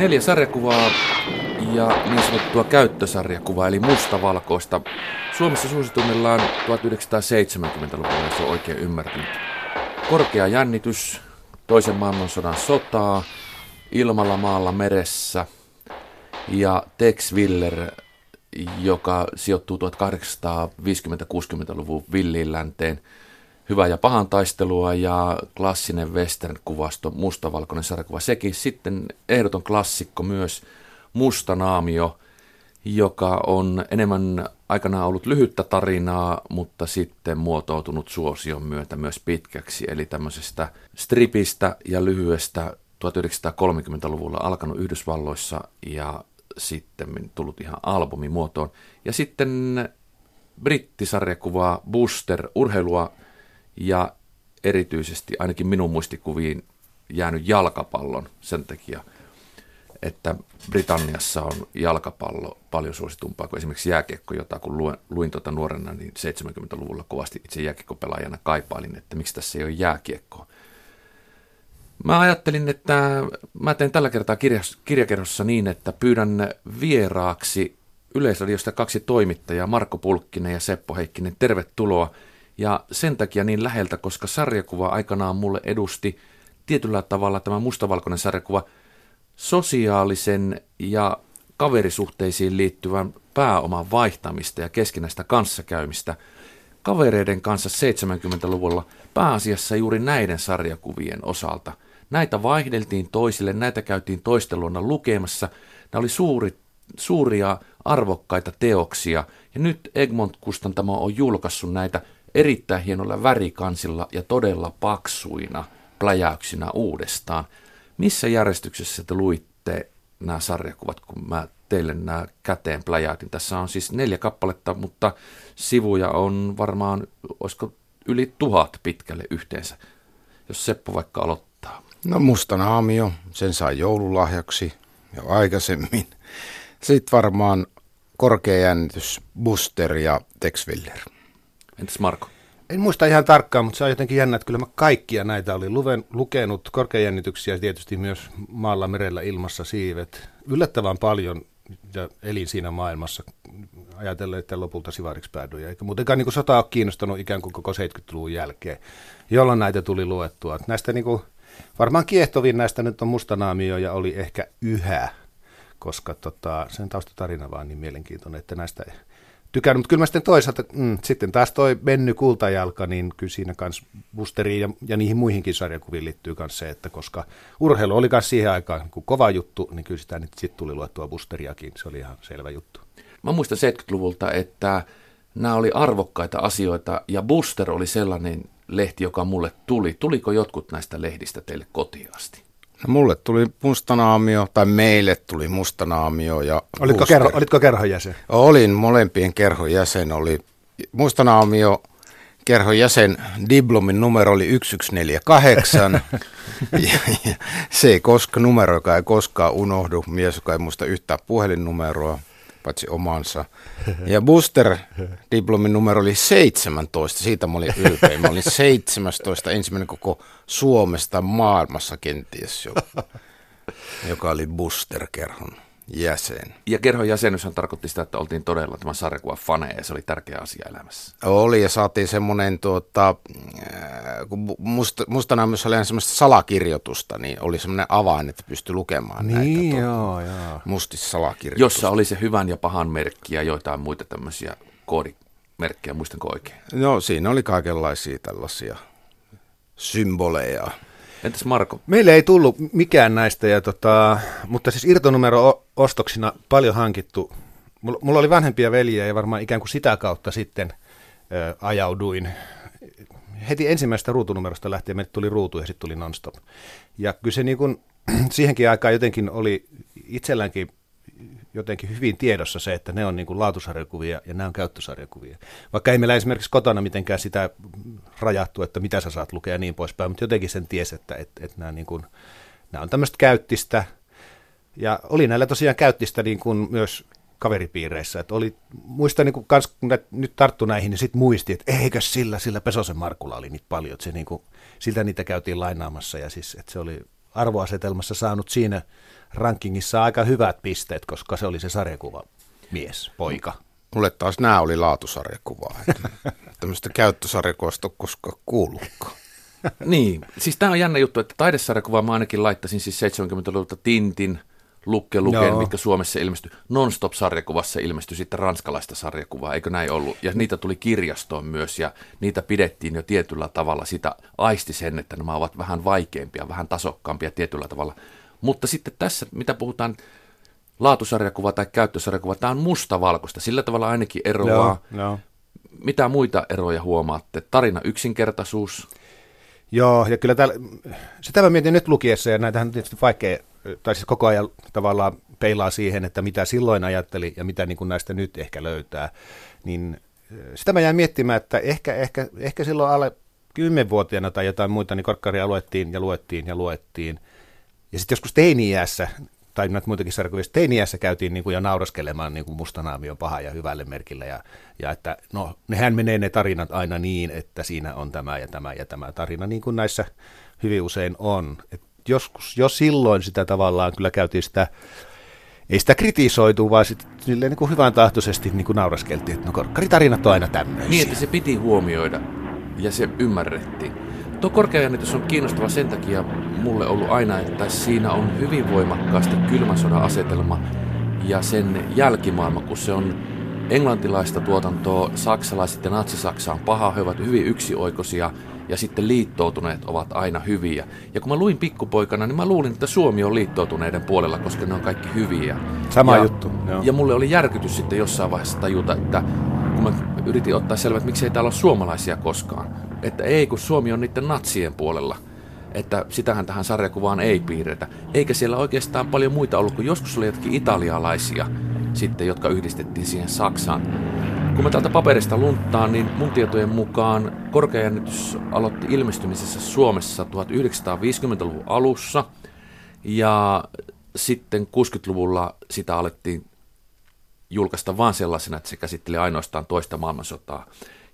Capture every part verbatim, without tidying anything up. neljä sarjakuvaa ja niin sanottua käyttösarjakuvaa, eli mustavalkoista. Suomessa suosituimmillaan tuhatyhdeksänsataaseitsemänkymmentäluvulla, jos on oikein ymmärtänyt. Korkea jännitys, toisen maailmansodan sotaa, ilmalla, maalla, meressä ja Tex Willer, joka sijoittuu tuhatkahdeksansataaviisikymmentä-kuusikymmentäluvun villiin länteen. Hyvää ja pahan taistelua ja klassinen western-kuvasto, mustavalkoinen sarjakuva sekin. Sitten ehdoton klassikko myös Mustanaamio, joka on enemmän aikanaan ollut lyhyttä tarinaa, mutta sitten muotoutunut suosion myötä myös pitkäksi. Eli tämmöisestä stripistä ja lyhyestä tuhatyhdeksänsataakolmekymmentäluvulla alkanut Yhdysvalloissa ja sitten tullut ihan albumimuotoon. Ja sitten brittisarjakuvaa Buster, urheilua ja erityisesti ainakin minun muistikuviin jäänyt jalkapallon sen takia, että Britanniassa on jalkapallo paljon suositumpaa kuin esimerkiksi jääkiekko, jota kun luin, luin tuota nuorena, niin seitsemänkymmentäluvulla kovasti itse jääkiekkopelaajana kaipailin, että miksi tässä ei ole jääkiekkoa. Mä ajattelin, että mä teen tällä kertaa kirjas, kirjakerhossa niin, että pyydän vieraaksi Yleisradiosta kaksi toimittajaa, Marko Pulkkinen ja Seppo Heikkinen. Tervetuloa. Ja sen takia niin läheltä, koska sarjakuva aikanaan mulle edusti tietyllä tavalla tämä mustavalkoinen sarjakuva sosiaalisen ja kaverisuhteisiin liittyvän pääoman vaihtamista ja keskinäistä kanssakäymistä kavereiden kanssa seitsemänkymmentäluvulla pääasiassa juuri näiden sarjakuvien osalta. Näitä vaihdeltiin toisille, näitä käytiin toisten luona lukemassa. Nämä oli suuri, suuria arvokkaita teoksia ja nyt Egmont Kustantamo on julkaissut näitä erittäin hienolla värikansilla ja todella paksuina pläjäyksinä uudestaan. Missä järjestyksessä te luitte nämä sarjakuvat, kun mä teille nämä käteen pläjäytin? Tässä on siis neljä kappaletta, mutta sivuja on varmaan, olisiko yli tuhat pitkälle yhteensä. Jos Seppo vaikka aloittaa. No Mustanaamio, sen sai joululahjaksi jo aikaisemmin. Sitten varmaan Korkea jännitys, Buster ja Tex Willer. Entäs Marko? En muista ihan tarkkaan, mutta se on jotenkin jännä, että kyllä mä kaikkia näitä olin luven, lukenut, korkeajännityksiä tietysti myös maalla, merellä, ilmassa, siivet. Yllättävän paljon ja elin siinä maailmassa ajatellen, että lopulta sivariksi päädyin. Eikä muutenkaan niin kuin sota ole kiinnostanut ikään kuin koko seitsemänkymmentäluvun jälkeen, jolloin näitä tuli luettua. Näistä niin kuin, varmaan kiehtovin näistä nyt on Mustanaamio ja oli ehkä Yhä, koska tota, sen taustatarina vaan niin mielenkiintoinen, että näistä ei tykännyt, mutta kyllä mä sitten toisaalta, mm, sitten taas toi Benny Kultajalka, niin kyllä siinä kanssa Busteriin ja, ja niihin muihinkin sarjakuviin liittyy myös se, että koska urheilu oli myös siihen aikaan niin kuin kova juttu, niin kyllä sitä nyt sitten tuli luettua Busteriakin, se oli ihan selvä juttu. Mä muistan seitsemänkymmentäluvulta, että nämä oli arvokkaita asioita ja Buster oli sellainen lehti, joka mulle tuli. Tuliko jotkut näistä lehdistä teille kotiin asti? No, mulle tuli Mustanaamio, tai meille tuli Mustanaamio ja Olitko, kerho, olitko kerhojäsen? Olin, molempien kerhojäsen oli. Mustanaamio, kerhojäsen, diplomin numero oli yksi yksi neljä kahdeksan. ja, ja se ei koska, numero, joka ei koskaan unohdu, mies, joka ei muista yhtään puhelinnumeroa, paitsi omansa. Ja Buster, diplomin numero oli seitsemäntoista, siitä mä olin ylpeä. Mä olin seitsemästoista, ensimmäinen koko Suomesta maailmassa kenties, joka, joka oli Buster-kerhon jäsen. Ja kerhon jäsenyshän tarkoitti sitä, että oltiin todella tämän sarjakuvan faneja, ja se oli tärkeä asia elämässä. Oli, ja saatiin semmoinen, tuota, kun musta, mustana myös oli semmoista salakirjoitusta, niin oli semmoinen avain, että pystyi lukemaan niin, näitä joo, joo. mustissa salakirjoitusta. Jossa oli se hyvän ja pahan merkki ja joitain muita tämmöisiä koodimerkkejä, muistanko oikein? Joo, siinä oli kaikenlaisia tällaisia symboleja. Entäs Marko? Meille ei tullut mikään näistä, ja tota, mutta siis irtonumero ostoksina paljon hankittu. Mulla oli vanhempia veljiä ja varmaan ikään kuin sitä kautta sitten ö, ajauduin. Heti ensimmäisestä ruutunumerosta lähtien meille tuli ruutu ja sitten tuli nonstop. Ja kyllä se niin kuin, siihenkin aikaan jotenkin oli itselläänkin jotenkin hyvin tiedossa se, että ne on niin kuin laatusarjakuvia ja nämä on käyttösarjakuvia. Vaikka ei meillä esimerkiksi kotona mitenkään sitä rajattu, että mitä sä saat lukea ja niin poispäin, mutta jotenkin sen tiesi, että, että, että nämä, niin kuin, nämä on tämmöistä käyttistä. Ja oli näillä tosiaan käyttistä niin kuin myös kaveripiireissä. Että oli, muistan, niin kuin kans, kun nyt tarttu näihin, niin sitten muisti, että eikö sillä, sillä Pesosen Markulla oli niitä paljon. Että se niin kuin, siltä niitä käytiin lainaamassa ja siis, että se oli arvoasetelmassa saanut siinä rankingissa aika hyvät pisteet, koska se oli se sarjakuvamies, poika. Mulle taas nämä oli laatusarjakuvaa. Tämmöistä käyttösarjakuvasta on koskaan kuullutkaan. Niin, siis tämä on jännä juttu, että taidesarjakuvaa mä ainakin laittaisin siis seitsemänkymmentäluvulta Tintin, Lukke Luken, mitkä Suomessa ilmestyi. Non-stop-sarjakuvassa ilmestyi sitten ranskalaista sarjakuvaa, eikö näin ollut? Ja niitä tuli kirjastoon myös ja niitä pidettiin jo tietyllä tavalla. Sitä aisti sen, että nämä ovat vähän vaikeampia, vähän tasokkaampia tietyllä tavalla. Mutta sitten tässä, mitä puhutaan laatusarjakuva tai käyttösarjakuva, tämä on mustavalkoista. Sillä tavalla ainakin eroaa. Joo, joo. Mitä muita eroja huomaatte? Tarina yksinkertaisuus. Joo, ja kyllä täällä, sitä mä mietin nyt lukiessa, ja näitähän on tietysti vaikea, tai siis koko ajan tavallaan peilaa siihen, että mitä silloin ajatteli ja mitä niin kuin näistä nyt ehkä löytää, niin sitä mä jäin miettimään, että ehkä, ehkä, ehkä silloin alle kymmenvuotiaana tai jotain muita, niin korkkaria luettiin ja luettiin ja luettiin, ja sitten joskus teini-iässä, tai näitä muitakin sarjakuvissa, teini-iässä käytiin niin kuin jo nauraskelemaan niin kuin Mustanaamion paha ja hyvälle merkillä, ja, ja että no, nehän menee ne tarinat aina niin, että siinä on tämä ja tämä ja tämä tarina, niin kuin näissä hyvin usein on, että joskus jo silloin sitä tavallaan kyllä käytiin sitä, ei sitä kritisoitu, vaan sitten silleen niin kuin hyvän tahtoisesti niin kuin nauraskeltiin, että no korkkaritarinat on aina tämmöisiä. Niin, että se piti huomioida ja se ymmärrettiin. Tuo korkea jännitys on kiinnostava sen takia mulle ollut aina, että siinä on hyvin voimakkaasti kylmän sodan asetelma ja sen jälkimaailma, kun se on englantilaista tuotantoa, saksalaiset ja natsisaksa on paha, he ovat hyvin yksioikoisia. Ja sitten liittoutuneet ovat aina hyviä. Ja kun mä luin pikkupoikana, niin mä luulin, että Suomi on liittoutuneiden puolella, koska ne on kaikki hyviä. Sama ja, juttu. Joo. Ja mulle oli järkytys sitten jossain vaiheessa tajuta, että kun mä yritin ottaa selvää, että miksei täällä ole suomalaisia koskaan. Että ei, kun Suomi on niiden natsien puolella. Että sitähän tähän sarjakuvaan ei piirretä. Eikä siellä oikeastaan paljon muita ollut, kun joskus oli jotkin italialaisia sitten, jotka yhdistettiin siihen Saksaan. Kun mä täältä paperista lunttaan, niin mun tietojen mukaan korkea jännitys aloitti ilmestymisessä Suomessa tuhatyhdeksänsataaviisikymmentäluvun alussa ja sitten kuusikymmentäluvulla sitä alettiin julkaista vaan sellaisena, että se käsitteli ainoastaan toista maailmansotaa.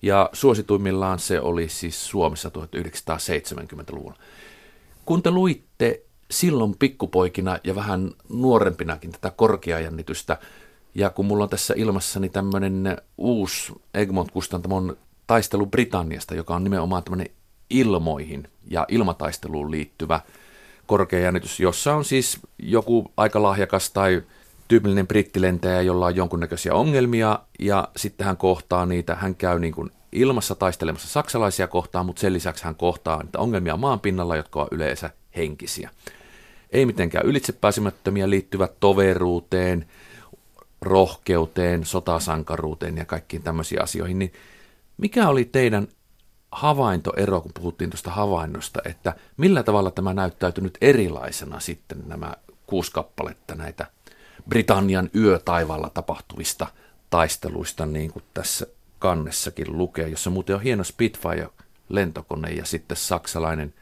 Ja suosituimmillaan se oli siis Suomessa tuhatyhdeksänsataaseitsemänkymmentäluvulla. Kun te luitte silloin pikkupoikina ja vähän nuorempinakin tätä korkea jännitystä, ja kun mulla on tässä ilmassani tämmöinen uusi Egmont Kustantamon taistelu Britanniasta, joka on nimenomaan tämmöinen ilmoihin ja ilmataisteluun liittyvä korkea jännitys, jossa on siis joku aika lahjakas tai tyypillinen brittilentäjä, jolla on jonkunnäköisiä ongelmia, ja sitten hän kohtaa niitä, hän käy niin kuin ilmassa taistelemassa saksalaisia kohtaan, mutta sen lisäksi hän kohtaa niitä ongelmia maan pinnalla, jotka on yleensä henkisiä. Ei mitenkään ylitsepääsemättömiä, liittyvät toveruuteen, rohkeuteen, sotasankaruuteen ja kaikkiin tämmöisiin asioihin, niin mikä oli teidän havaintoero, kun puhuttiin tuosta havainnosta, että millä tavalla tämä näyttäytyi nyt erilaisena sitten nämä kuusi kappaletta näitä Britannian yötaivaalla tapahtuvista taisteluista, niin kuin tässä kannessakin lukee, jossa muuten on hieno Spitfire-lentokone ja sitten saksalainen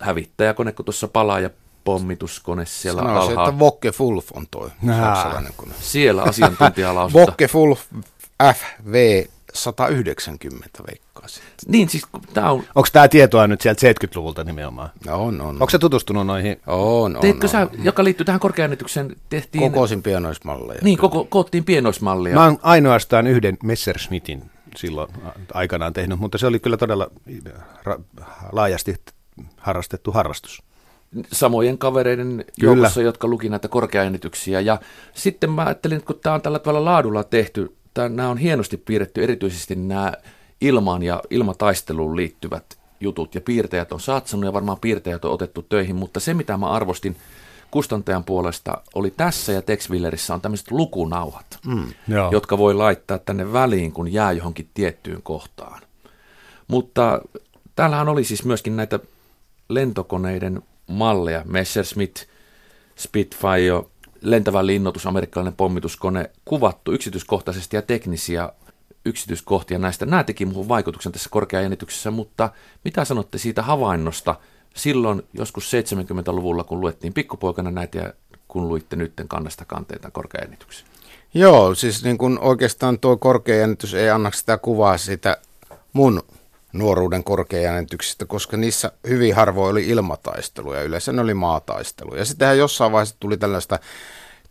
hävittäjäkone, kun tuossa palaa ja pommituskone siellä alhaalla. Sanoisin, että Wockefulf on toi saksalainen kone. Siellä asiantuntijalausunta. Wockefulf F V sata yhdeksänkymmentä veikkaa sitten. Niin, siis, tää on... Onko tämä tietoa nyt sieltä seitsemänkymmentäluvulta nimenomaan? No, on, on. Onko se tutustunut noihin? On, on. Teitkö on, sä, on. Joka liittyy tähän korkeajännitykseen, tehtiin... Kokoisin pienoismalleja. Niin, koko, koottiin pienoismalleja. Mä oon ainoastaan yhden Messerschmittin silloin aikanaan tehnyt, mutta se oli kyllä todella ra- laajasti harrastettu harrastus. Samojen kavereiden joukossa, jotka luki näitä korkeajännityksiä. Ja sitten mä ajattelin, että kun tämä on tällä tavalla laadulla tehty, tämän, nämä on hienosti piirretty, erityisesti nämä ilmaan ja ilmataisteluun liittyvät jutut, ja piirtäjät on satsannut, ja varmaan piirtäjät on otettu töihin, mutta se, mitä mä arvostin kustantajan puolesta, oli tässä ja Tex Willerissä on tämmöiset lukunauhat, mm, jotka voi laittaa tänne väliin, kun jää johonkin tiettyyn kohtaan. Mutta täällähän oli siis myöskin näitä lentokoneiden malleja, Messerschmitt, Spitfire, lentävä linnoitus, amerikkalainen pommituskone, kuvattu yksityiskohtaisesti ja teknisiä yksityiskohtia näistä. Nämä teki muuhun vaikutuksen tässä korkeajännityksessä, mutta mitä sanotte siitä havainnosta silloin joskus seitsemänkymmentäluvulla, kun luettiin pikkupoikana näitä ja kun luitte nytten kannasta kanteita korkeajännityksen? Joo, siis niin kun oikeastaan tuo korkeajännitys ei anna sitä kuvaa siitä mun nuoruuden korkeajännityksistä, koska niissä hyvin harvoin oli ilmataisteluja, yleensä ne oli maataisteluja. Ja sittenhän jossain vaiheessa tuli tällaista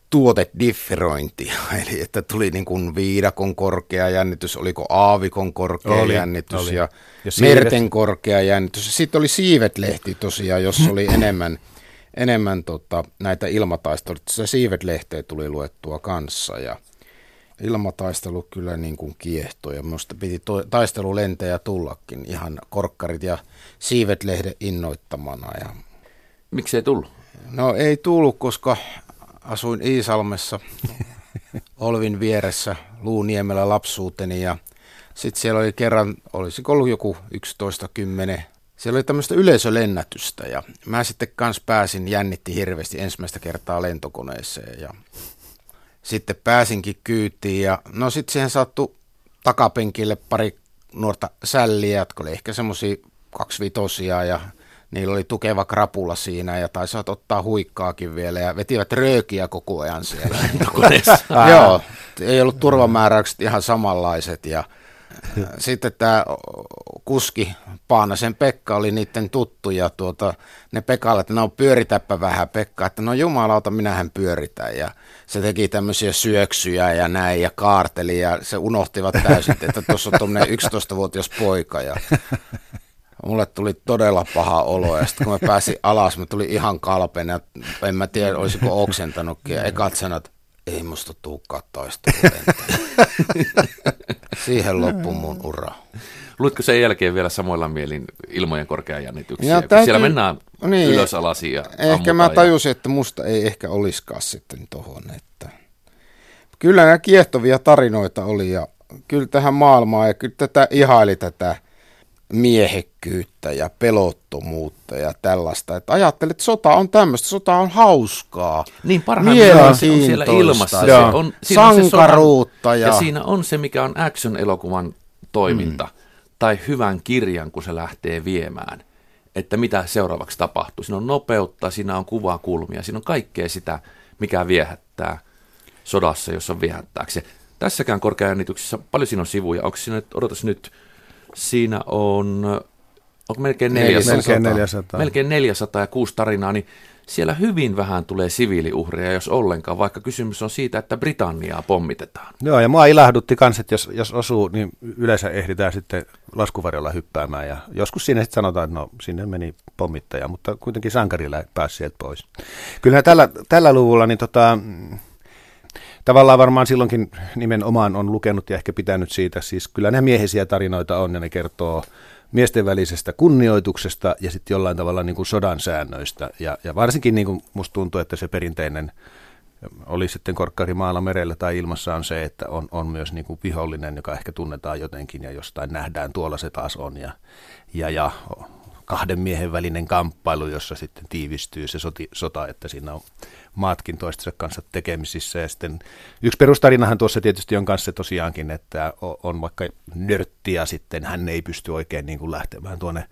tuotedifferointia, eli että tuli niin kuin viidakon korkea jännitys, oliko aavikon korkea oli, jännitys oli. ja, ja merten korkea jännitys. Ja sitten oli siivetlehti tosiaan, jos oli enemmän, enemmän tota, näitä ilmataisteluja. Se siivetlehteä tuli luettua kanssa ja ilmataistelu kyllä niin kuin kiehtoi ja minusta piti to- taistelulentejä tullakin ihan korkkarit ja siivetlehden innoittamana. Ja miksi ei tullut? No ei tullut, koska asuin Iisalmessa, Olvin vieressä, Luuniemellä lapsuuteni ja sitten siellä oli kerran, olisiko ollut joku yksitoista kymmenen, siellä oli tämmöistä yleisölennätystä ja mä sitten kanssa pääsin, jännitti hirveästi ensimmäistä kertaa lentokoneeseen ja sitten pääsinkin kyytiin ja no sitten siihen sattui takapenkille pari nuorta sälliä, jotka oli ehkä semmoisia kaksivitosia ja niillä oli tukeva krapula siinä ja taisivat ottaa huikkaakin vielä ja vetivät röökiä koko ajan siellä. Joo, ei ollut turvamääräykset ihan samanlaiset ja sitten tämä kuski Paanasen Pekka oli niiden tuttu ja tuota, ne Pekalle, että no pyöritäpä vähän Pekka, että no jumalauta minähän pyöritän ja se teki tämmöisiä syöksyjä ja näin ja kaarteli ja se unohtivat täysin, että tuossa on tuommoinen yksitoistavuotias poika ja mulle tuli todella paha olo ja sitten kun mä pääsin alas, mä tulin ihan kalpeena, en mä tiedä olisiko oksentanutkin ja ekat sanat, ei musta tulekaan taistelulentäjä. Siihen loppui mun ura. Luitko sen jälkeen vielä samoilla mielin ilmojen korkeajännityksiä? Täytyy, siellä mennään niin, ylös alasi ja ammutaan. Ehkä mä tajusin, ja että musta ei ehkä olisikaan sitten tohon. Että kyllä nämä kiehtovia tarinoita oli ja kyllä tähän maailmaan ja kyllä tätä ihaili tätä miehekkyyttä ja pelottomuutta ja tällaista. Että ajattelet, että sota on tämmöistä, sota on hauskaa. Niin parhaimmillaan se on siellä ilmassa. Se on, siinä sankaruutta. On se sodan, ja, ja siinä on se, mikä on action-elokuvan toiminta mm. tai hyvän kirjan, kun se lähtee viemään, että mitä seuraavaksi tapahtuu. Siinä on nopeutta, siinä on kuvakulmia, siinä on kaikkea sitä, mikä viehättää sodassa, jos on viehättääkseen. Tässäkään korkeajännityksessä, paljon siinä on sivuja. Onko siinä, odotas nyt, siinä on, onko melkein neljäsataa, melkein neljäsataa. Melkein neljäsataa ja kuusi tarinaa, niin siellä hyvin vähän tulee siviiliuhreja, jos ollenkaan, vaikka kysymys on siitä, että Britanniaa pommitetaan. Joo, ja mua ilahdutti kans, että jos, jos osuu, niin yleensä ehditään sitten laskuvarjolla hyppäämään, ja joskus siinä sitten sanotaan, että no, sinne meni pommittaja, mutta kuitenkin sankarilla pääsi sieltä pois. Kyllähän tällä, tällä luvulla, niin tota, tavallaan varmaan silloinkin nimenomaan on lukenut ja ehkä pitänyt siitä, siis kyllä nämä miehisiä tarinoita on, ja ne kertoo miesten välisestä kunnioituksesta ja sitten jollain tavalla niin kuin sodan säännöistä. Ja, ja varsinkin niin kuin musta tuntuu, että se perinteinen oli sitten korkkari maalla, merellä tai ilmassa on se, että on, on myös niin kuin vihollinen, joka ehkä tunnetaan jotenkin ja jostain nähdään, tuolla se taas on. Ja, ja, ja kahden miehen välinen kamppailu, jossa sitten tiivistyy se soti, sota, että siinä on maatkin toistensa kanssa tekemisissä. Ja sitten yksi perustarinahan tuossa tietysti on kanssa tosiaankin, että on vaikka nörtti ja sitten hän ei pysty oikein niin kuin lähtemään tuonne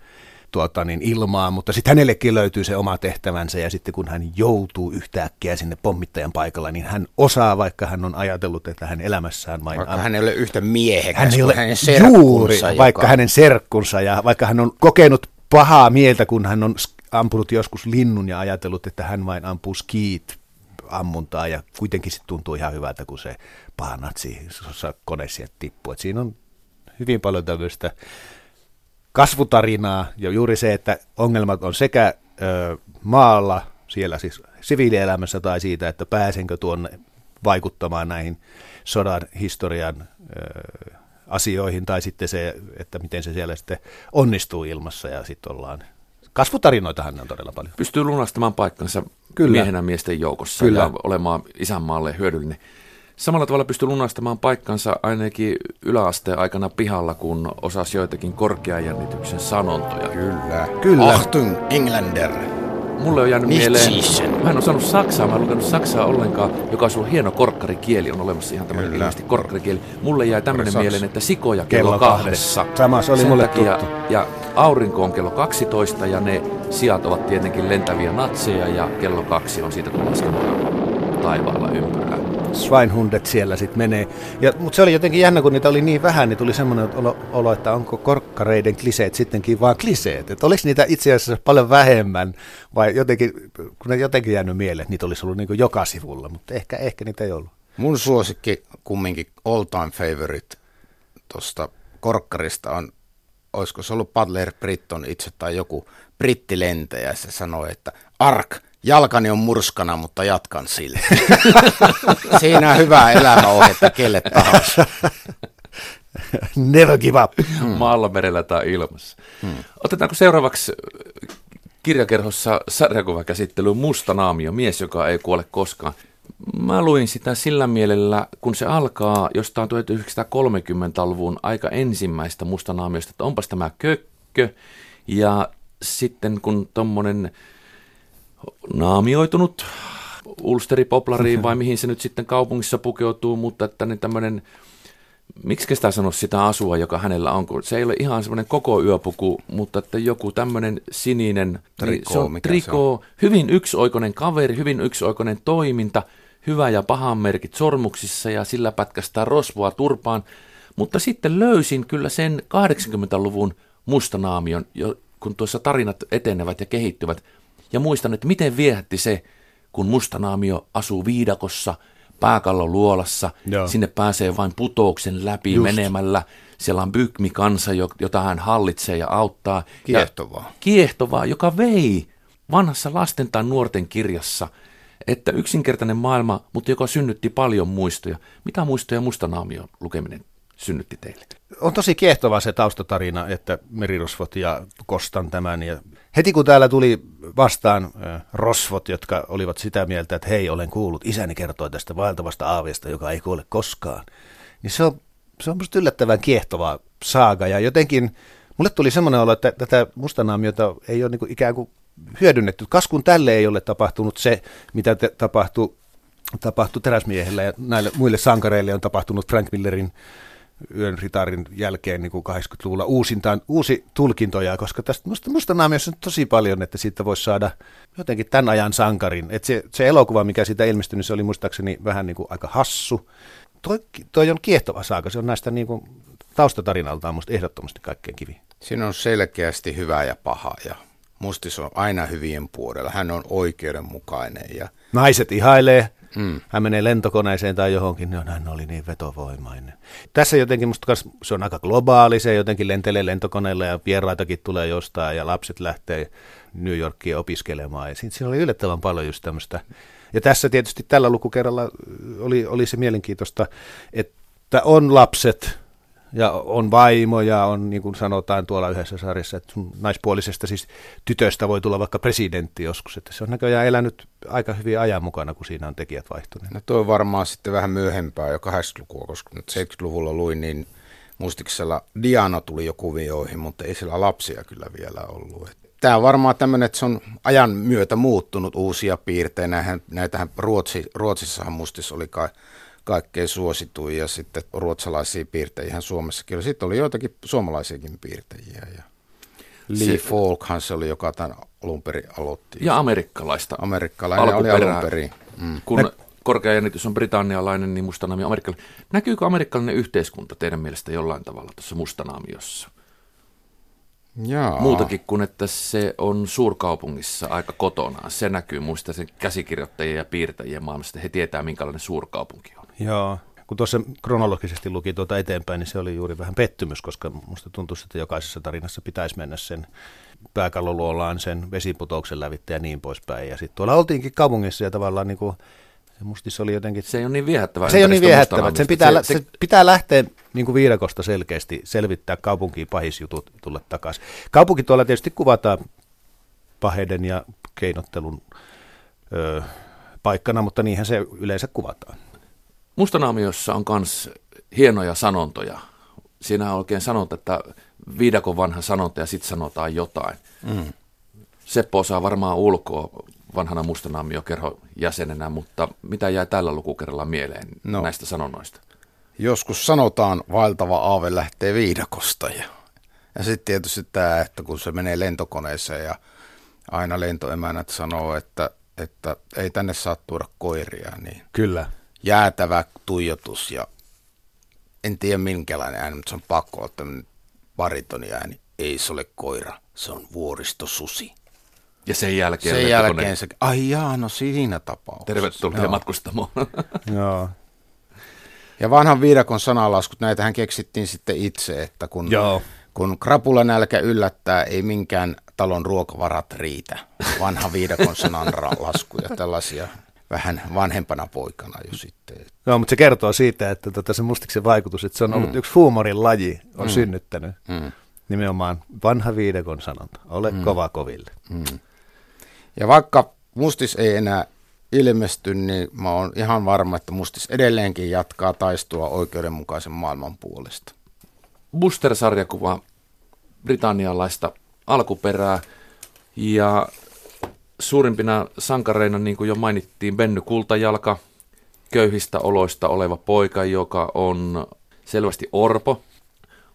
tuota, niin ilmaan, mutta sitten hänellekin löytyy se oma tehtävänsä ja sitten kun hän joutuu yhtäkkiä sinne pommittajan paikalla, niin hän osaa, vaikka hän on ajatellut, että hän elämässään vain... Vaikka hän ei ole yhtä miehekäs hän ei ole hänen serkkunsa. Juuri, joka... vaikka hänen serkkunsa ja vaikka hän on kokenut pahaa mieltä, kun hän on ampunut joskus linnun ja ajatellut, että hän vain ampuu skiit ammuntaa ja kuitenkin sitten tuntuu ihan hyvältä, kun se paha natsi kone sieltä tippuu. Et siinä on hyvin paljon tämmöistä kasvutarinaa ja juuri se, että ongelmat on sekä ö, maalla, siellä siis siviilielämässä tai siitä, että pääsenkö tuonne vaikuttamaan näihin sodan historian ö, asioihin tai sitten se, että miten se siellä sitten onnistuu ilmassa ja sitten ollaan. Kasvutarinoitahan on todella paljon. Pystyy lunastamaan paikkansa kyllä miehenä miesten joukossa kyllä ja olemaan isänmaalle hyödyllinen. Samalla tavalla pystyy lunastamaan paikkansa ainakin yläasteen aikana pihalla, kun osasi joitakin korkeajännityksen sanontoja. Kyllä. Kyllä. Achtung, Engländer. Mulle on jäänyt mieleen, mä en ole saanut saksaa, mä en lukenut saksaa ollenkaan, joka on ollut hieno korkkarikieli, on olemassa ihan tämmöinen ilmeisesti korkkarikieli. Mulle jäi tämmöinen mieleen, että sikoja kello, kello kahdessa. Sama, se oli sen mulle takia, tuttu. Ja aurinko on kello kaksitoista ja ne sijat ovat tietenkin lentäviä natseja ja kello kaksi on siitä kun laskenut taivaalla ympyrää. swinehundet siellä sitten menee. Ja, mutta se oli jotenkin jännä, kun niitä oli niin vähän, niin tuli semmoinen olo, että onko korkkareiden kliseet sittenkin vaan kliseet. Että oliko niitä itse asiassa paljon vähemmän vai jotenkin, kun ne jotenkin jäänyt mieleen, että niitä olisi ollut niin kuin joka sivulla, mutta ehkä, ehkä niitä ei ollut. Mun suosikki kumminkin all time favorite tuosta korkkarista on, olisiko se ollut Butler Britton itse tai joku brittilentäjä, se sanoi, että ark, jalkani on murskana, mutta jatkan sille. Siinä on hyvää elämäohjetta kelle tahansa. Never give up. Hmm. Maalla, merellä tai ilmassa. Hmm. Otetaanko seuraavaksi kirjakerhossa sarjakuvakäsittelyyn Mustanaamio, mies, joka ei kuole koskaan. Mä luin sitä sillä mielellä, kun se alkaa jostain tuhatyhdeksänsataakolmekymmentäluvun aika ensimmäistä mustanaamiosta, että onpas tämä kökkö. Ja sitten kun tommonen naamioitunut ulsteripoplariin vai mihin se nyt sitten kaupungissa pukeutuu, mutta että niin tämmöinen, miksi sitä sanoa sitä asua, joka hänellä on, kun se ei ole ihan semmoinen koko yöpuku, mutta että joku tämmöinen sininen trikoo, niin triko, hyvin yksioikoinen kaveri, hyvin yksioikoinen toiminta, hyvä ja pahan merkit sormuksissa ja sillä pätkästään rosvoa turpaan, mutta sitten löysin kyllä sen kahdeksankymmentäluvun mustanaamion, kun tuossa tarinat etenevät ja kehittyvät. Ja muistan, että miten viehätti se, kun mustanaamio asuu viidakossa, pääkalloluolassa, joo, sinne pääsee vain putouksen läpi just menemällä. Siellä on bykmikansa, jota hän hallitsee ja auttaa. Kiehtovaa. Ja kiehtovaa, joka vei vanhassa lasten tai nuorten kirjassa, että yksinkertainen maailma, mutta joka synnytti paljon muistoja. Mitä muistoja mustanaamion lukeminen synnytti teille? On tosi kiehtovaa se taustatarina, että merirosvot ja kostan tämän. Ja heti kun täällä tuli vastaan rosvot, jotka olivat sitä mieltä, että hei, olen kuullut, isäni kertoi tästä vaeltavasta aaveesta, joka ei kuole koskaan, niin se on, se on musta yllättävän kiehtovaa saaga. Ja jotenkin mulle tuli semmoinen olo, että tätä mustanaamiota ei ole niin kuin ikään kuin hyödynnetty. Kas kun tälle ei ole tapahtunut se, mitä te, tapahtui, tapahtui Teräsmiehellä ja näille muille sankareille on tapahtunut Frank Millerin Yön ritarin jälkeen niin kuin kahdeksankymmentäluvulla uusintaan, uusi tulkintoja, koska tästä mustanaamiossa on tosi paljon, että siitä voisi saada jotenkin tämän ajan sankarin. Et se, se elokuva, mikä siitä ilmestyi, niin se oli muistaakseni vähän niin kuin aika hassu. Toi, toi on kiehtova saaka, se on näistä niin kuin taustatarinaltaan musta ehdottomasti kaikkein kivi. Siinä on selkeästi hyvää ja pahaa ja Mustis on aina hyvien puolella. Hän on oikeudenmukainen. Ja naiset ihailee. Mm. Hän menee lentokoneeseen tai johonkin, niin hän oli niin vetovoimainen. Tässä jotenkin musta se on aika globaali, se jotenkin lentelee lentokoneella ja vieraitakin tulee jostain ja lapset lähtee New Yorkiin opiskelemaan. Ja siinä oli yllättävän paljon just tämmöistä. Ja tässä tietysti tällä lukukerralla oli, oli se mielenkiintoista, että on lapset ja on vaimo ja on niin kuin sanotaan tuolla yhdessä sarjassa, että naispuolisesta siis tytöstä voi tulla vaikka presidentti joskus, että se on näköjään elänyt aika hyvin ajan mukana, kun siinä on tekijät vaihtuneet. No toi varmaan sitten vähän myöhempää jo kahdeksankymmentälukua, koska nyt seitsemänkymmentäluvulla luin, niin Mustiksella Diana tuli jo kuvioihin, mutta ei sillä lapsia kyllä vielä ollut. Tämä on varmaan tämmöinen, että se on ajan myötä muuttunut uusia piirteitä. Näitähän, näitähän Ruotsi, Ruotsissahan Mustis oli kai kaikkein suosituin ja sitten ruotsalaisia piirtejä Suomessakin oli. Sitten oli joitakin suomalaisiakin piirtejä. Ja Lee Falkhan se oli, joka tämän alun perin aloitti. Ja amerikkalaista. Amerikkalainen oli alun perin. Mm. Kun Nä- korkea jännitys on britannialainen, niin mustanaamio amerikkalainen. Näkyykö amerikkalainen yhteiskunta teidän mielestä jollain tavalla tuossa mustanaamiossa? Jaa. Muutakin kuin, että se on suurkaupungissa aika kotonaan. Se näkyy muista sen käsikirjoittajien ja piirtäjien maailmasta. He tietää, minkälainen suurkaupunki on. Joo, kun tuossa kronologisesti luki tuota eteenpäin, niin se oli juuri vähän pettymys, koska musta tuntuu, että jokaisessa tarinassa pitäisi mennä sen pääkalloluolaan, sen vesiputouksen lävitse ja niin poispäin. Ja sitten tuolla oltiinkin kaupungissa ja tavallaan niin kuin se Mustissa oli jotenkin. Se ei ole niin viehättävää. Se ei ole niin viehättävää. Sen pitää, se, se... se pitää lähteä niin kuin viidakosta selkeästi selvittää kaupunkiin pahisjutut ja tulla takaisin. Kaupunki tuolla tietysti kuvataan paheiden ja keinottelun ö, paikkana, mutta niinhän se yleensä kuvataan. Mustanaamiossa on myös hienoja sanontoja. Siinä on oikein sanonta, että viidakon vanha sanonta ja sitten sanotaan jotain. Mm. Seppo osaa varmaan ulkoa vanhana mustanaamiokerhon jäsenenä, mutta mitä jäi tällä lukukerralla mieleen no. näistä sanonnoista? Joskus sanotaan, vaeltava aave lähtee viidakosta. Ja, ja sitten tietysti tämä, että kun se menee lentokoneeseen ja aina lentoemänät sanoo, että, että ei tänne saa tuoda koiria. Niin. Kyllä. jäätävä tuijotus ja en tiedä minkälainen ääni, mutta se on pakko olla tämmöinen baritoniääni. Ei se ole koira, se on vuoristosusi. Ja sen jälkeen... Sen jälkeen se... Ai jaa, no siinä tapauksessa. Tervetuloa no. matkustamoon. Joo. Ja vanhan viidakon sanalaskut, näitähän keksittiin sitten itse, että kun, kun krapulanälkä yllättää, ei minkään talon ruokavarat riitä. Vanha viidakon sananlaskuja, tällaisia vähän vanhempana poikana jo sitten. Joo, mutta se kertoo siitä, että tota se mustiksen vaikutus, että se on ollut mm. yksi huumorin laji, on mm. synnyttänyt. Mm. Nimenomaan vanha viidakon sanonta, ole mm. kova koville. Mm. Ja vaikka mustis ei enää ilmesty, niin mä oon ihan varma, että mustis edelleenkin jatkaa taistua oikeudenmukaisen maailman puolesta. Buster-sarjakuva britannialaista alkuperää ja suurimpina sankareina, niin kuin jo mainittiin, Benny Kultajalka, köyhistä oloista oleva poika, joka on selvästi orpo.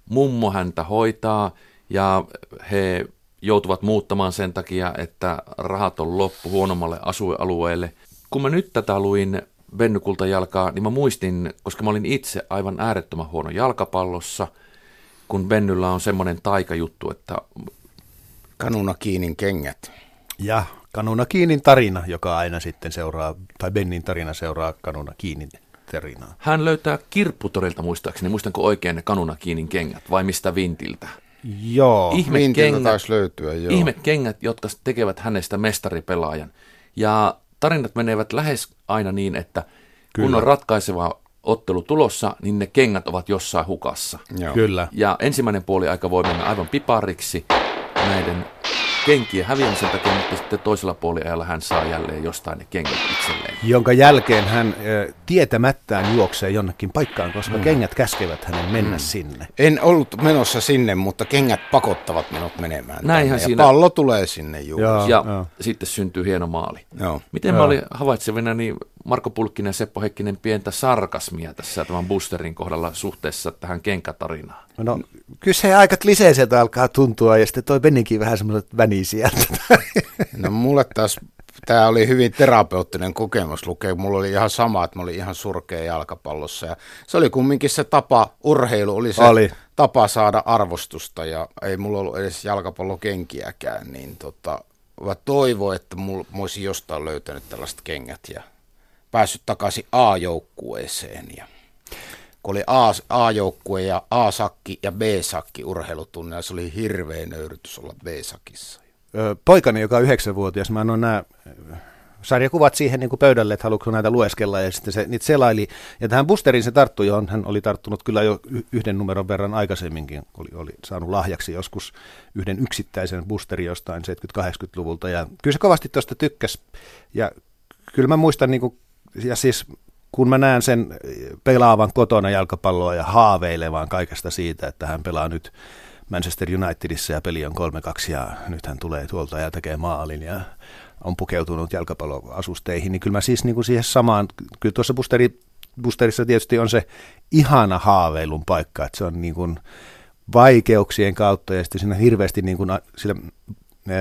Mummo häntä hoitaa ja he joutuvat muuttamaan sen takia, että rahat on loppu huonommalle asuinalueelle. Kun mä nyt tätä luin Benny Kultajalkaa, niin mä muistin, koska mä olin itse aivan äärettömän huono jalkapallossa, kun Bennyllä on semmoinen taikajuttu, että... Kanunakiinin kengät. Ja Kanunakiinin tarina, joka aina sitten seuraa, tai Bennyn tarina seuraa Kanunakiinin tarinaa. Hän löytää kirpputorilta muistaakseni, muistanko oikein ne Kanunakiinin kengät vai mistä vintiltä? Joo, vintiltä taisi löytyä. Joo. Ihmekengät, jotka tekevät hänestä mestaripelaajan. Ja tarinat menevät lähes aina niin, että Kyllä. kun on ratkaiseva ottelu tulossa, niin ne kengät ovat jossain hukassa. Joo. Kyllä. Ja ensimmäinen puoli aika voi mennä aivan pipariksi näiden kenkien häviämisen takia, mutta sitten toisella puoliajalla hän saa jälleen jostain ne kengät itselleen. Jonka jälkeen hän ö, tietämättään juoksee jonnekin paikkaan, koska mm. kengät käskevät hänen mennä mm. sinne. En ollut menossa sinne, mutta kengät pakottavat minut menemään. Näinhän ja siinä... pallo tulee sinne juuri. Ja, ja, ja sitten syntyy hieno maali. Joo. Miten Joo. mä olin havaitsevina, niin Marko Pulkkinen ja Seppo Heikkinen pientä sarkasmia tässä tämän Busterin kohdalla suhteessa tähän kenkätarinaan. No, kyllä se aika kliseiseltä alkaa tuntua ja sitten toi Benninkin vähän semmoiset väni sieltä. No mulle taas tämä oli hyvin terapeuttinen kokemus lukea. Mulla oli ihan sama, että mä olin ihan surkea jalkapallossa. Ja se oli kumminkin se tapa, urheilu oli se oli. tapa saada arvostusta ja ei mulla ollut edes jalkapallokenkiäkään. Niin tota, mä toivon, että mulla olisi jostain löytänyt tällaiset kengät ja päässyt takaisin A-joukkueeseen ja... kun oli A, A-joukkue ja A-sakki ja B-sakki urheilutunne, ja se oli hirveä nöyrytys olla B-sakissa. Poikani, joka on yhdeksänvuotias, mä annoin nämä sarjakuvat siihen niin kuin pöydälle, että haluatko näitä lueskella, ja sitten se niitä selaili. Ja tähän Busteriin se tarttui, johon hän oli tarttunut kyllä jo yhden numeron verran aikaisemminkin, oli, oli saanut lahjaksi joskus yhden yksittäisen Busterin jostain seitsemänkymmentä-kahdeksankymmentäluvulta. Ja kyllä se kovasti tuosta tykkäsi, ja kyllä mä muistan, niin kuin, ja siis... kun mä näen sen pelaavan kotona jalkapalloa ja haaveilevan kaikesta siitä, että hän pelaa nyt Manchester Unitedissa ja peli on kolme kaksi ja nyt hän tulee tuolta ja tekee maalin ja on pukeutunut jalkapalloasusteihin, niin kyllä mä siis niin kuin siihen samaan, kyllä tuossa Busteri, Busterissa tietysti on se ihana haaveilun paikka, että se on niin kuin vaikeuksien kautta ja sitten siinä hirveästi niin kuin sillä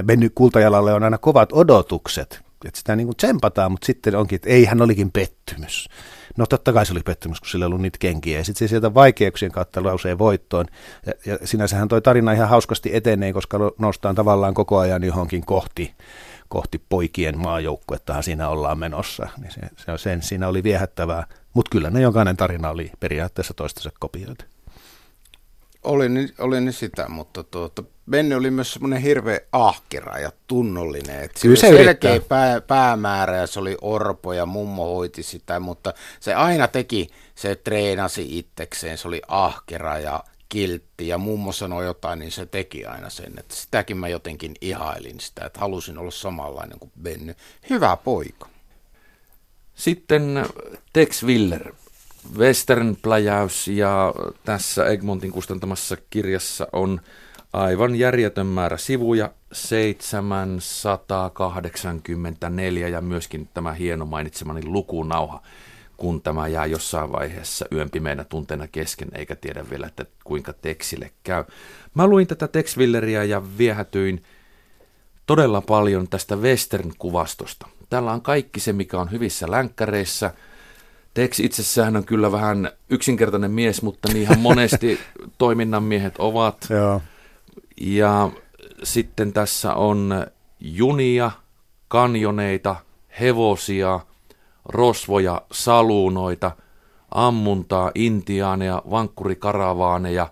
Benny Kultajalalle on aina kovat odotukset. Että sitä niin kuin tsempataan, mutta sitten onkin, että ei, hän olikin pettymys. No totta kai se oli pettymys, kun sillä ei ollut niitä kenkiä. Ja sitten se sieltä vaikeuksien kautta lausee voittoon. Ja, ja sinänsähän toi tarina ihan hauskasti etenee, koska noustaan tavallaan koko ajan johonkin kohti, kohti poikien maajoukkuettahan siinä ollaan menossa. Niin se, se, sen siinä oli viehättävää, mutta kyllä ne jokainen tarina oli periaatteessa toistensa kopioita. Oli, oli ne sitä, mutta tuota... Benny oli myös semmoinen hirveä ahkera ja tunnollinen. Se oli selkeä pää, päämäärä ja se oli orpo ja mummo hoiti sitä, mutta se aina teki, se treenasi itsekseen, se oli ahkera ja kiltti ja mummo sanoi jotain, niin se teki aina sen. Että sitäkin mä jotenkin ihailin sitä, että halusin olla samanlainen kuin Benny. Hyvä poika. Sitten Tex Willer, western-pläjäys ja tässä Egmontin kustantamassa kirjassa on aivan järjetön määrä sivuja, seitsemänsataakahdeksankymmentäneljä ja myöskin tämä hieno mainitsemani lukunauha, kun tämä jää jossain vaiheessa yön pimeänä tunteena kesken, eikä tiedä vielä, että kuinka Texille käy. Mä luin tätä Tex Willeria ja viehätyin todella paljon tästä western-kuvastosta. Täällä on kaikki se, mikä on hyvissä länkkäreissä. Tex itsessään on kyllä vähän yksinkertainen mies, mutta niinhän monesti toiminnanmiehet ovat. Joo. Ja sitten tässä on junia, kanjoneita, hevosia, rosvoja, saluunoita, ammuntaa, intiaaneja, vankkurikaravaaneja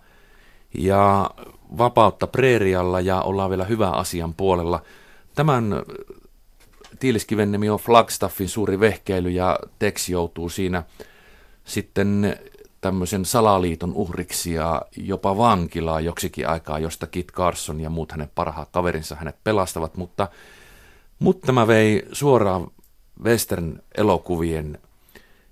ja vapautta preerialla ja ollaan vielä hyvän asian puolella. Tämän Tiiliskiven nimi on Flagstaffin suuri vehkeily ja Tex joutuu siinä sitten tämmöisen salaliiton uhriksi ja jopa vankilaa joksikin aikaa, josta Kit Carson ja muut hänen parhaat kaverinsa hänet pelastavat, mutta, mutta tämä vei suoraan western-elokuvien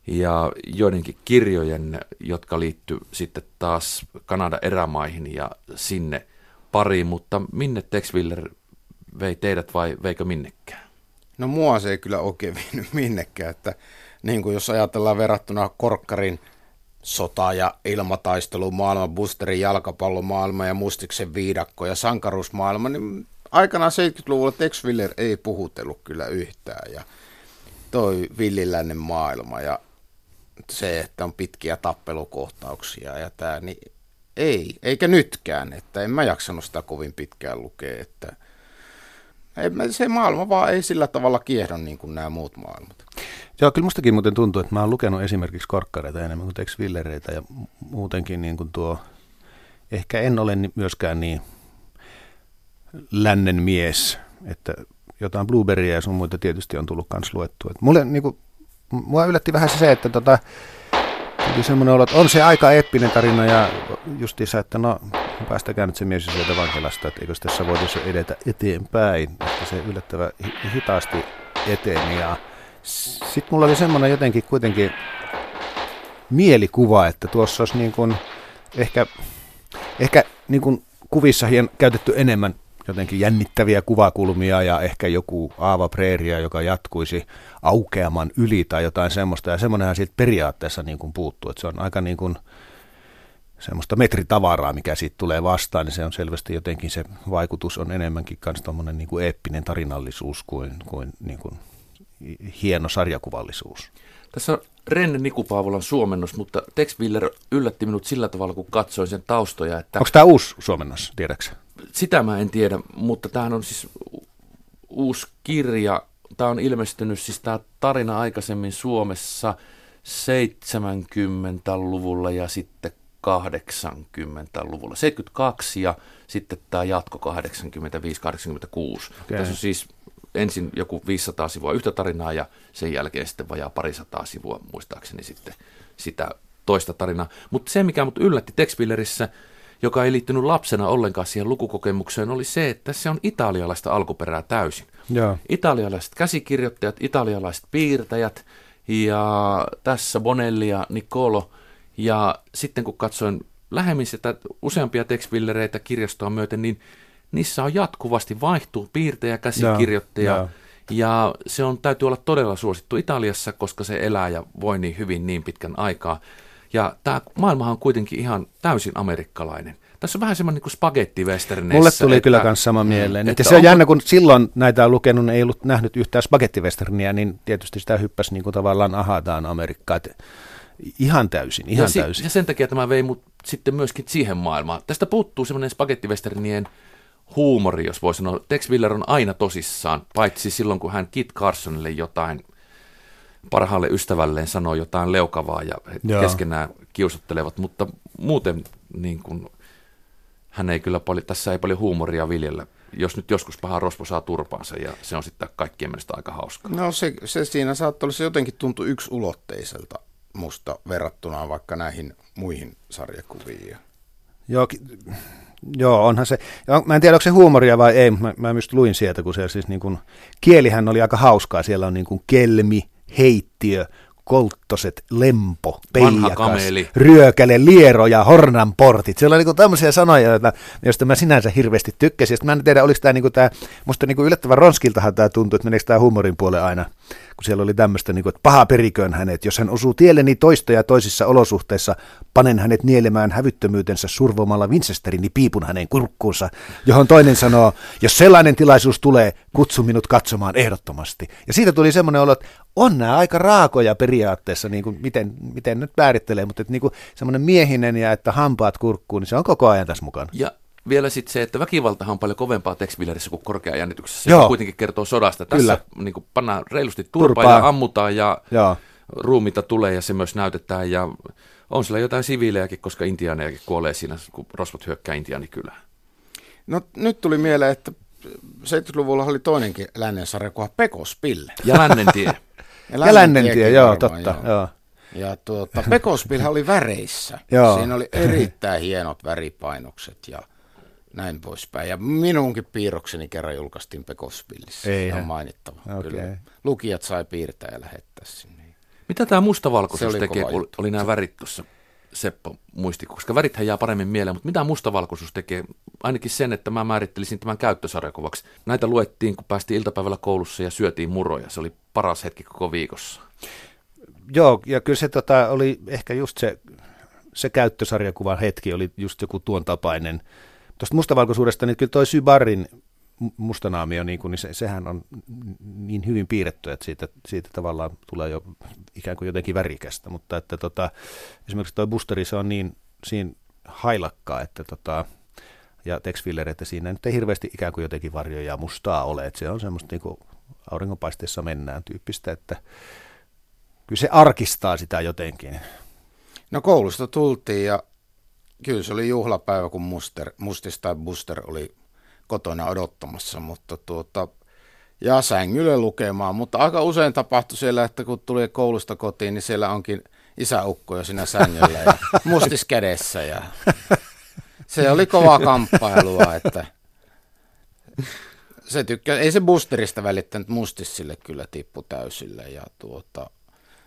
ja joidenkin kirjojen, jotka liittyy sitten taas Kanadan erämaihin ja sinne pariin, mutta minne Tex Willer vei teidät vai veikö minnekään? No mua se ei kyllä oikein vienyt minnekään, että niin kuin jos ajatellaan verrattuna Korkkarin sota- ja ilmataistelumaailma, Busterin jalkapallomaailma ja Mustiksen viidakko ja sankarusmaailma, niin aikanaan seitsemänkymmentäluvulla Tex Willer ei puhutellut kyllä yhtään ja toi villilännen maailma ja se, että on pitkiä tappelukohtauksia ja tämä, niin ei, eikä nytkään, että en mä jaksanut sitä kovin pitkään lukea, että se maailma vaan ei sillä tavalla kiehdo niin kuin nämä muut maailmat. Joo, kyllä mustakin muuten tuntuu, että mä oon lukenut esimerkiksi korkkareita enemmän kuin Tex Willereitä ja muutenkin niin kuin tuo, ehkä en ole myöskään niin lännen mies, että jotain Blueberryä ja sun muita tietysti on tullut kans luettua. Mulle niin kuin, mua yllätti vähän se, että tota, semmoinen olo, että on se aika eeppinen tarina ja justiinsa, että no päästäkää nyt se mies sieltä vankilasta, että eikö tässä voitaisiin edetä eteenpäin, että se yllättävän hitaasti eteni. Ja sitten mulla oli semmoinen jotenkin kuitenkin mielikuva, että tuossa olisi niin kuin ehkä, ehkä niin kuin kuvissa hien käytetty enemmän jotenkin jännittäviä kuvakulmia ja ehkä joku aavapreeria, joka jatkuisi aukeaman yli tai jotain semmoista. Ja semmoinenhan siitä periaatteessa niin kuin puuttuu, että se on aika niin kuin semmoista metritavaraa, mikä siitä tulee vastaan, niin se on selvästi jotenkin se vaikutus on enemmänkin myös tommoinen niin kuin eeppinen tarinallisuus kuin, kuin, niin kuin hieno sarjakuvallisuus. Tässä on Renne Nikupavolan suomennos, mutta Tex Willer yllätti minut sillä tavalla, kun katsoin sen taustoja. Että onko tämä uusi suomennos, tiedäksä? Sitä mä en tiedä, mutta tämähän on siis uusi kirja. Tämä on ilmestynyt siis tämä tarina aikaisemmin Suomessa seitsemänkymmentäluvulla ja sitten kahdeksankymmentäluvulla. seitsemänkymmentäkaksi ja sitten tämä jatko kahdeksankymmentäviisi kahdeksankymmentäkuusi. Okay. Tässä on siis ensin joku viisisataa sivua yhtä tarinaa ja sen jälkeen sitten vajaa parisataa sivua muistaakseni sitten sitä toista tarinaa. Mutta se, mikä mut yllätti Tex Willerissä, joka ei liittynyt lapsena ollenkaan siihen lukukokemukseen, oli se, että se on italialaista alkuperää täysin. Yeah. Italialaiset käsikirjoittajat, italialaiset piirtäjät ja tässä Bonelli ja Nicolo. Ja sitten kun katsoin lähemmin sitä useampia Tex Willereitä kirjastoa myöten, niin niissä on jatkuvasti vaihtuu piirtejä, käsikirjoittaja. Yeah. Yeah. Ja se on, täytyy olla todella suosittu Italiassa, koska se elää ja voi niin hyvin niin pitkän aikaa. Ja tämä maailmahan on kuitenkin ihan täysin amerikkalainen. Tässä on vähän semmoinen niin spagettivesterneissä. Mulle tuli että, kyllä myös sama mieleen. Että se on onko jännä, kun silloin näitä on lukenut, niin ei ollut nähnyt yhtään spagettivesterniä, niin tietysti sitä hyppäsi niin kuin tavallaan ahataan Amerikkaan. Ihan täysin, ihan ja si- täysin. Ja sen takia tämä vei mut sitten myöskin siihen maailmaan. Tästä puuttuu semmoinen spagettivesternien huumori, jos voi sanoa. Tex Willer on aina tosissaan, paitsi silloin, kun hän Kit Carsonille jotain parhaalle ystävälleen sanoo jotain leukavaa ja he keskenään kiusottelevat, mutta muuten niin kuin, hän ei kyllä paljon, tässä ei paljon huumoria viljellä, jos nyt joskus paha rosvo saa turpaansa ja se on sitten kaikkien mielestä aika hauskaa. No se, se siinä saattaa olla, se jotenkin tuntui yksiulotteiselta musta verrattuna vaikka näihin muihin sarjakuviin. Joo, ki- Joo, onhan se. Mä en tiedä, onko se huumoria vai ei, mutta mä, mä just luin sieltä, kun se siis niin kuin, kielihän oli aika hauskaa, siellä on niin kuin kelmi, heittiö, kolttoset, lempo, peijakas, ryökäle, liero ja hornan portit. Siellä oli niin tämmöisiä sanoja, joita, joista mä sinänsä hirveästi tykkäsin. Sitten mä en tiedä, oliko tämä, niin kuin tämä musta niin kuin yllättävän ronskiltahan tämä tuntui, että meneekö tämä huumorin puoleen aina kun siellä oli tämmöistä, niin kuin, että paha periköön hänet, jos hän osuu tielleni toista ja toisissa olosuhteissa, panen hänet nielemään hävyttömyytensä survomalla Winchesterini piipun hänen kurkkuunsa, johon toinen sanoo, jos sellainen tilaisuus tulee, kutsu minut katsomaan ehdottomasti. Ja siitä tuli semmoinen olo, että on nämä aika raakoja periaatteessa, niin kuin miten, miten nyt määrittelee, mutta että niin kuin semmoinen miehinen ja että hampaat kurkkuun, niin se on koko ajan tässä mukana. Ja vielä sitten se, että väkivaltahan on paljon kovempaa Tex Willerissä kuin korkea jännityksessä, joka kuitenkin kertoo sodasta. Tässä niin kuin pannaan reilusti turpaa ja ammutaan ja Joo. ruumiita tulee ja se myös näytetään. Ja on siellä jotain siviilejäkin, koska intiaanejakin kuolee siinä, kun rosvot hyökkää intiaanikylään. No nyt tuli mieleen, että seitsemänkymmentäluvulla oli toinenkin lännen sarjakuva Pecos Bill. Ja lännentie. Ja lännentie, lännentie joo, varmaan, totta. Joo. Joo. Ja tuota, Pecos Bill oli väreissä. Joo. Siinä oli erittäin hienot väripainokset ja näin poispäin. Ja minunkin piirrokseni kerran julkaistiin Pecos Billissä. Ei, on mainittava. Okay. Kyllä. Lukijat sai piirtää ja lähettää sinne. Mitä tämä mustavalkoisuus tekee, kun juttu. Oli nämä värit tuossa Seppo muisti, koska värithän jää paremmin mieleen, mutta mitä mustavalkoisuus tekee? Ainakin sen, että mä määrittelisin tämän käyttösarjakuvaksi. Näitä luettiin, kun päästiin iltapäivällä koulussa ja syötiin muroja. Se oli paras hetki koko viikossa. Joo, ja kyllä se tota, oli ehkä just se, se käyttösarjakuvan hetki, oli just joku tuon tapainen. Tuosta mustavalkoisuudesta, niin kyllä toi Sybarin Mustanaamio, niin kuin, niin se, sehän on niin hyvin piirretty, että siitä, siitä tavallaan tulee jo ikään kuin jotenkin värikästä, mutta että tota, esimerkiksi toi Busteri, se on niin siinä hailakkaa, että tota, ja Tex Willer, että siinä nyt ei hirveästi ikään kuin jotenkin varjoja mustaa ole, että se on semmoista niin kuin auringonpaisteessa mennään tyyppistä, että kyllä se arkistaa sitä jotenkin. No koulusta tultiin ja kyllä se oli juhlapäivä, kun Muster, Mustis tai Buster oli kotona odottamassa, mutta tuota, ja sängylle lukemaan, mutta aika usein tapahtui siellä, että kun tuli koulusta kotiin, niin siellä onkin isäukko jo siinä sängyllä ja Mustis kädessä ja se oli kovaa kamppailua, että se tykkää, ei se Busterista välittänyt, Mustis sille kyllä tippui täysille ja tuota,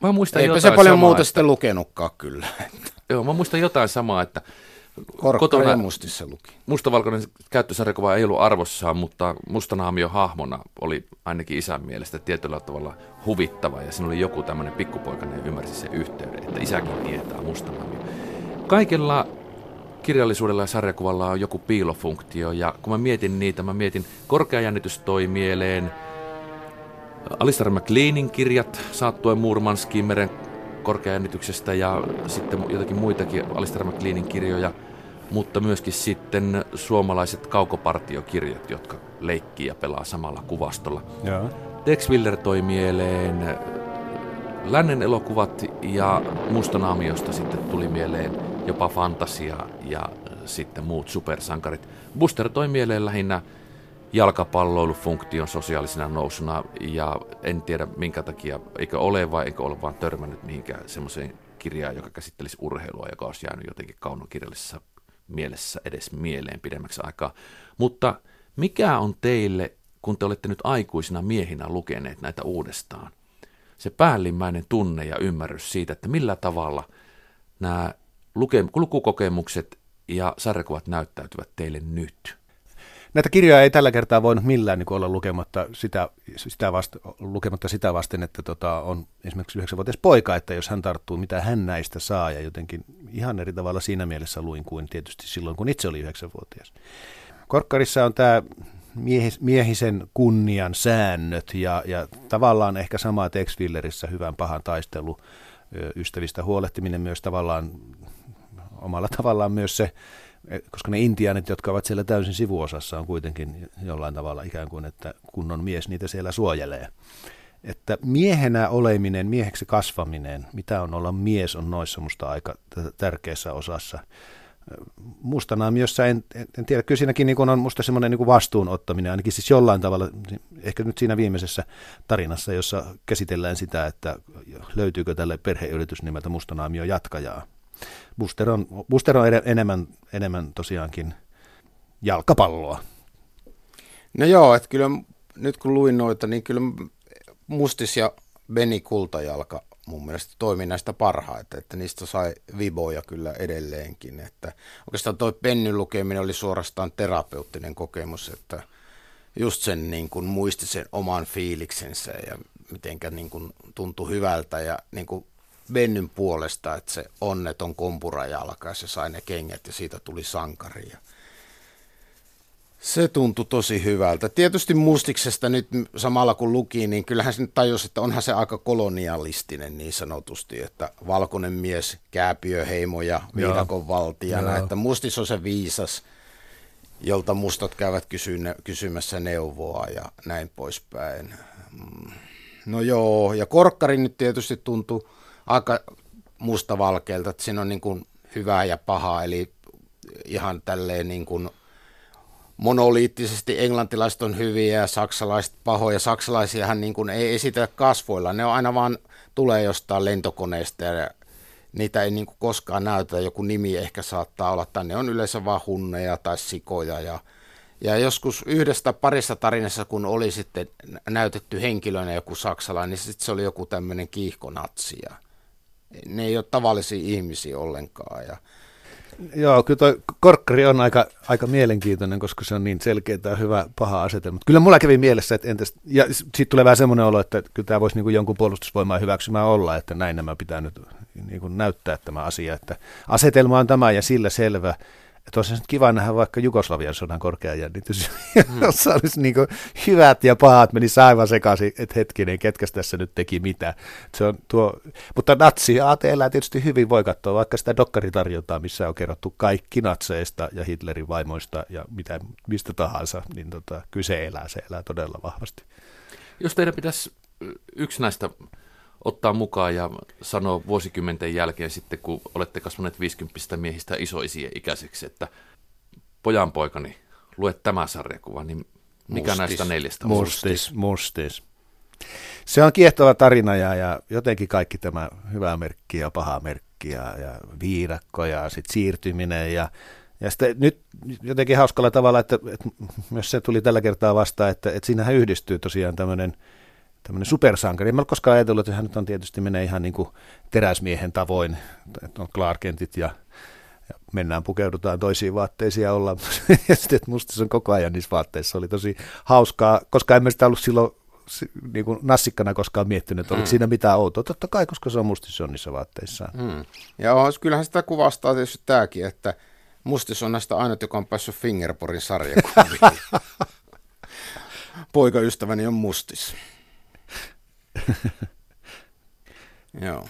mä muistan eipä se paljon muuta että sitten lukenutkaan kyllä. Että. Joo, mä muistan jotain samaa, että Korkea ja Mustissa luki. Mustavalkoinen käyttösarjakuva ei ollut arvossaan, mutta Mustanaamio hahmona oli ainakin isän mielestä tietyllä tavalla huvittava. Ja siinä oli joku tämmöinen pikkupoikainen ja ymmärsi sen yhteyden, että isäkin tietää Mustanaamio. Kaikella kirjallisuudella ja sarjakuvalla on joku piilofunktio. Ja kun mä mietin niitä, mä mietin korkea jännitys toi mieleen. Alistair MacLeanin kirjat saattuen Murmanskiin meren korkeajännityksestä ja sitten jotakin muitakin Alistair MacLeanin kirjoja, mutta myöskin sitten suomalaiset kaukopartiokirjat, jotka leikkii ja pelaa samalla kuvastolla. Jaa. Tex Willer toi mieleen lännen elokuvat ja Mustanaamiosta sitten tuli mieleen jopa fantasia ja sitten muut supersankarit. Buster toi mieleen lähinnä jalkapalloilufunktion sosiaalisena nousuna, ja en tiedä minkä takia, eikö ole vai eikö ole vaan törmännyt mihinkään semmoiseen kirjaan, joka käsittelisi urheilua, joka olisi jäänyt jotenkin kaunokirjallisessa mielessä edes mieleen pidemmäksi aikaa. Mutta mikä on teille, kun te olette nyt aikuisina miehinä lukeneet näitä uudestaan, se päällimmäinen tunne ja ymmärrys siitä, että millä tavalla nämä luke- lukukokemukset ja sarjakuvat näyttäytyvät teille nyt? Näitä kirjoja ei tällä kertaa voinut millään niin olla lukematta sitä, sitä vasta, lukematta sitä vasten, että tota, on esimerkiksi yhdeksänvuotias poika, että jos hän tarttuu, mitä hän näistä saa, ja jotenkin ihan eri tavalla siinä mielessä luin kuin tietysti silloin, kun itse oli yhdeksänvuotias. Korkkarissa on tämä miehisen kunnian säännöt, ja, ja tavallaan ehkä sama Tex Willerissä hyvän pahan taistelu, ystävistä huolehtiminen myös tavallaan, omalla tavallaan myös se, koska ne intiaanit, jotka ovat siellä täysin sivuosassa, on kuitenkin jollain tavalla ikään kuin, että kunnon mies niitä siellä suojelee. Että miehenä oleminen, mieheksi kasvaminen, mitä on olla mies, on noissa musta aika tärkeässä osassa. Mustanaamiossa, en, en tiedä, kyllä siinäkin niin on musta semmoinen niin vastuun ottaminen, ainakin siis jollain tavalla, ehkä nyt siinä viimeisessä tarinassa, jossa käsitellään sitä, että löytyykö tälle perheyritys nimeltä Mustanaamio jatkajaa. Buster on, Buster on enemmän, enemmän tosiaankin jalkapalloa. No joo, että kyllä nyt kun luin noita, niin kyllä Mustis ja Benny Kultajalka mun mielestä toimi näistä parhaita, että niistä sai viboja kyllä edelleenkin. Että oikeastaan toi Bennyn lukeminen oli suorastaan terapeuttinen kokemus, että just sen niin kuin muisti sen oman fiiliksensä ja mitenkä niin kuin tuntui hyvältä ja niin kuin Bennyn puolesta, että se onneton kompurajalka ja se sai ne kengät ja siitä tuli sankari. Ja se tuntui tosi hyvältä. Tietysti Mustiksesta nyt samalla kun luki, niin kyllähän se nyt tajusi, että onhan se aika kolonialistinen niin sanotusti, että valkoinen mies, kääpiöheimo ja viidakon valtijana, että Mustis on se viisas, jolta mustat käyvät kysynä, kysymässä neuvoa ja näin poispäin. No joo, ja Korkkari nyt tietysti tuntui aika mustavalkeelta, että siinä on niin kuin hyvää ja pahaa, eli ihan tälleen niin kuin monoliittisesti englantilaiset on hyviä ja saksalaiset pahoja. Saksalaisiahan niin kuin ei esitetä kasvoilla, ne on aina vaan tulee jostain lentokoneesta ja niitä ei niin kuin koskaan näytä, joku nimi ehkä saattaa olla, tai ne on yleensä vaan hunneja tai sikoja. Ja, ja joskus yhdestä parissa tarinassa, kun oli sitten näytetty henkilönä joku saksalainen, niin sitten se oli joku tämmöinen kiihkonatsi. Ja ne ei ole tavallisia ihmisiä ollenkaan. Ja joo, kyllä toi Korkkari on aika, aika mielenkiintoinen, koska se on niin selkeä ja hyvä paha asetelma. Kyllä mulla kävi mielessä, että entäs, ja siitä tulee vähän semmoinen olo, että kyllä tämä voisi niin kuin jonkun puolustusvoimaa hyväksymään olla, että näin nämä pitää nyt niin kuin näyttää tämä asia, että asetelma on tämä ja sillä selvä. Että olisi nyt kiva nähdä vaikka Jugoslavian sodan korkea jännitys, hmm. jossa olisi niin kuin hyvät ja pahat, menisi aivan sekaisin, että hetkinen, ketkäs tässä nyt teki mitä. Se on tuo, mutta natsi aate elää tietysti hyvin, voi katsoa vaikka sitä dokkaritarjontaa, missä on kerrottu kaikki natseista ja Hitlerin vaimoista ja mitä, mistä tahansa, niin tota, kyllä se elää, se elää todella vahvasti. Jos teidän pitäisi yksi näistä ottaa mukaan ja sanoo vuosikymmenten jälkeen sitten, kun olette kasvaneet viisikymppistä miehistä isoisien ikäiseksi, että pojanpoikani, lue tämä sarjakuva, niin mikä Mustis. Näistä neljästä on? Mustis, Mustis. Se on kiehtova tarina ja, ja jotenkin kaikki tämä hyvää merkkiä ja pahaa merkkiä ja viidakko ja sitten siirtyminen ja Ja sitten nyt jotenkin hauskalla tavalla, että, että myös se tuli tällä kertaa vastaan, että, että siinähän yhdistyy tosiaan tämmöinen Tämmöinen supersankari. En ole koskaan ajatellut, että hän nyt on tietysti menee ihan niin kuin teräsmiehen tavoin, että on Clark Kentit ja, ja mennään pukeudutaan toisiin vaatteisiin ja ollaan. Ja sitten Mustis on koko ajan niissä vaatteissa. Oli tosi hauskaa, koska emme sitä ollut silloin niin kuin nassikkana koskaan miettinyt, että oliko mm. siinä mitään outoa. Totta kai, koska se on Mustis on niissä vaatteissaan. Mm. Ja kyllähän sitä kuvastaa tietysti tämäkin, että Mustis on näistä ainut, joka on päässyt Fingerporin sarjakuviin. Poikaystäväni on Mustis. Joo.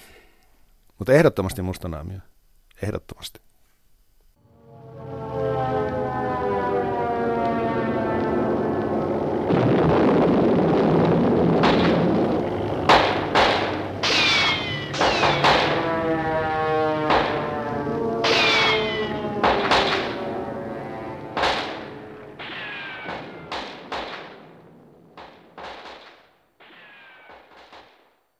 Mutta ehdottomasti Mustanaamio. Ehdottomasti.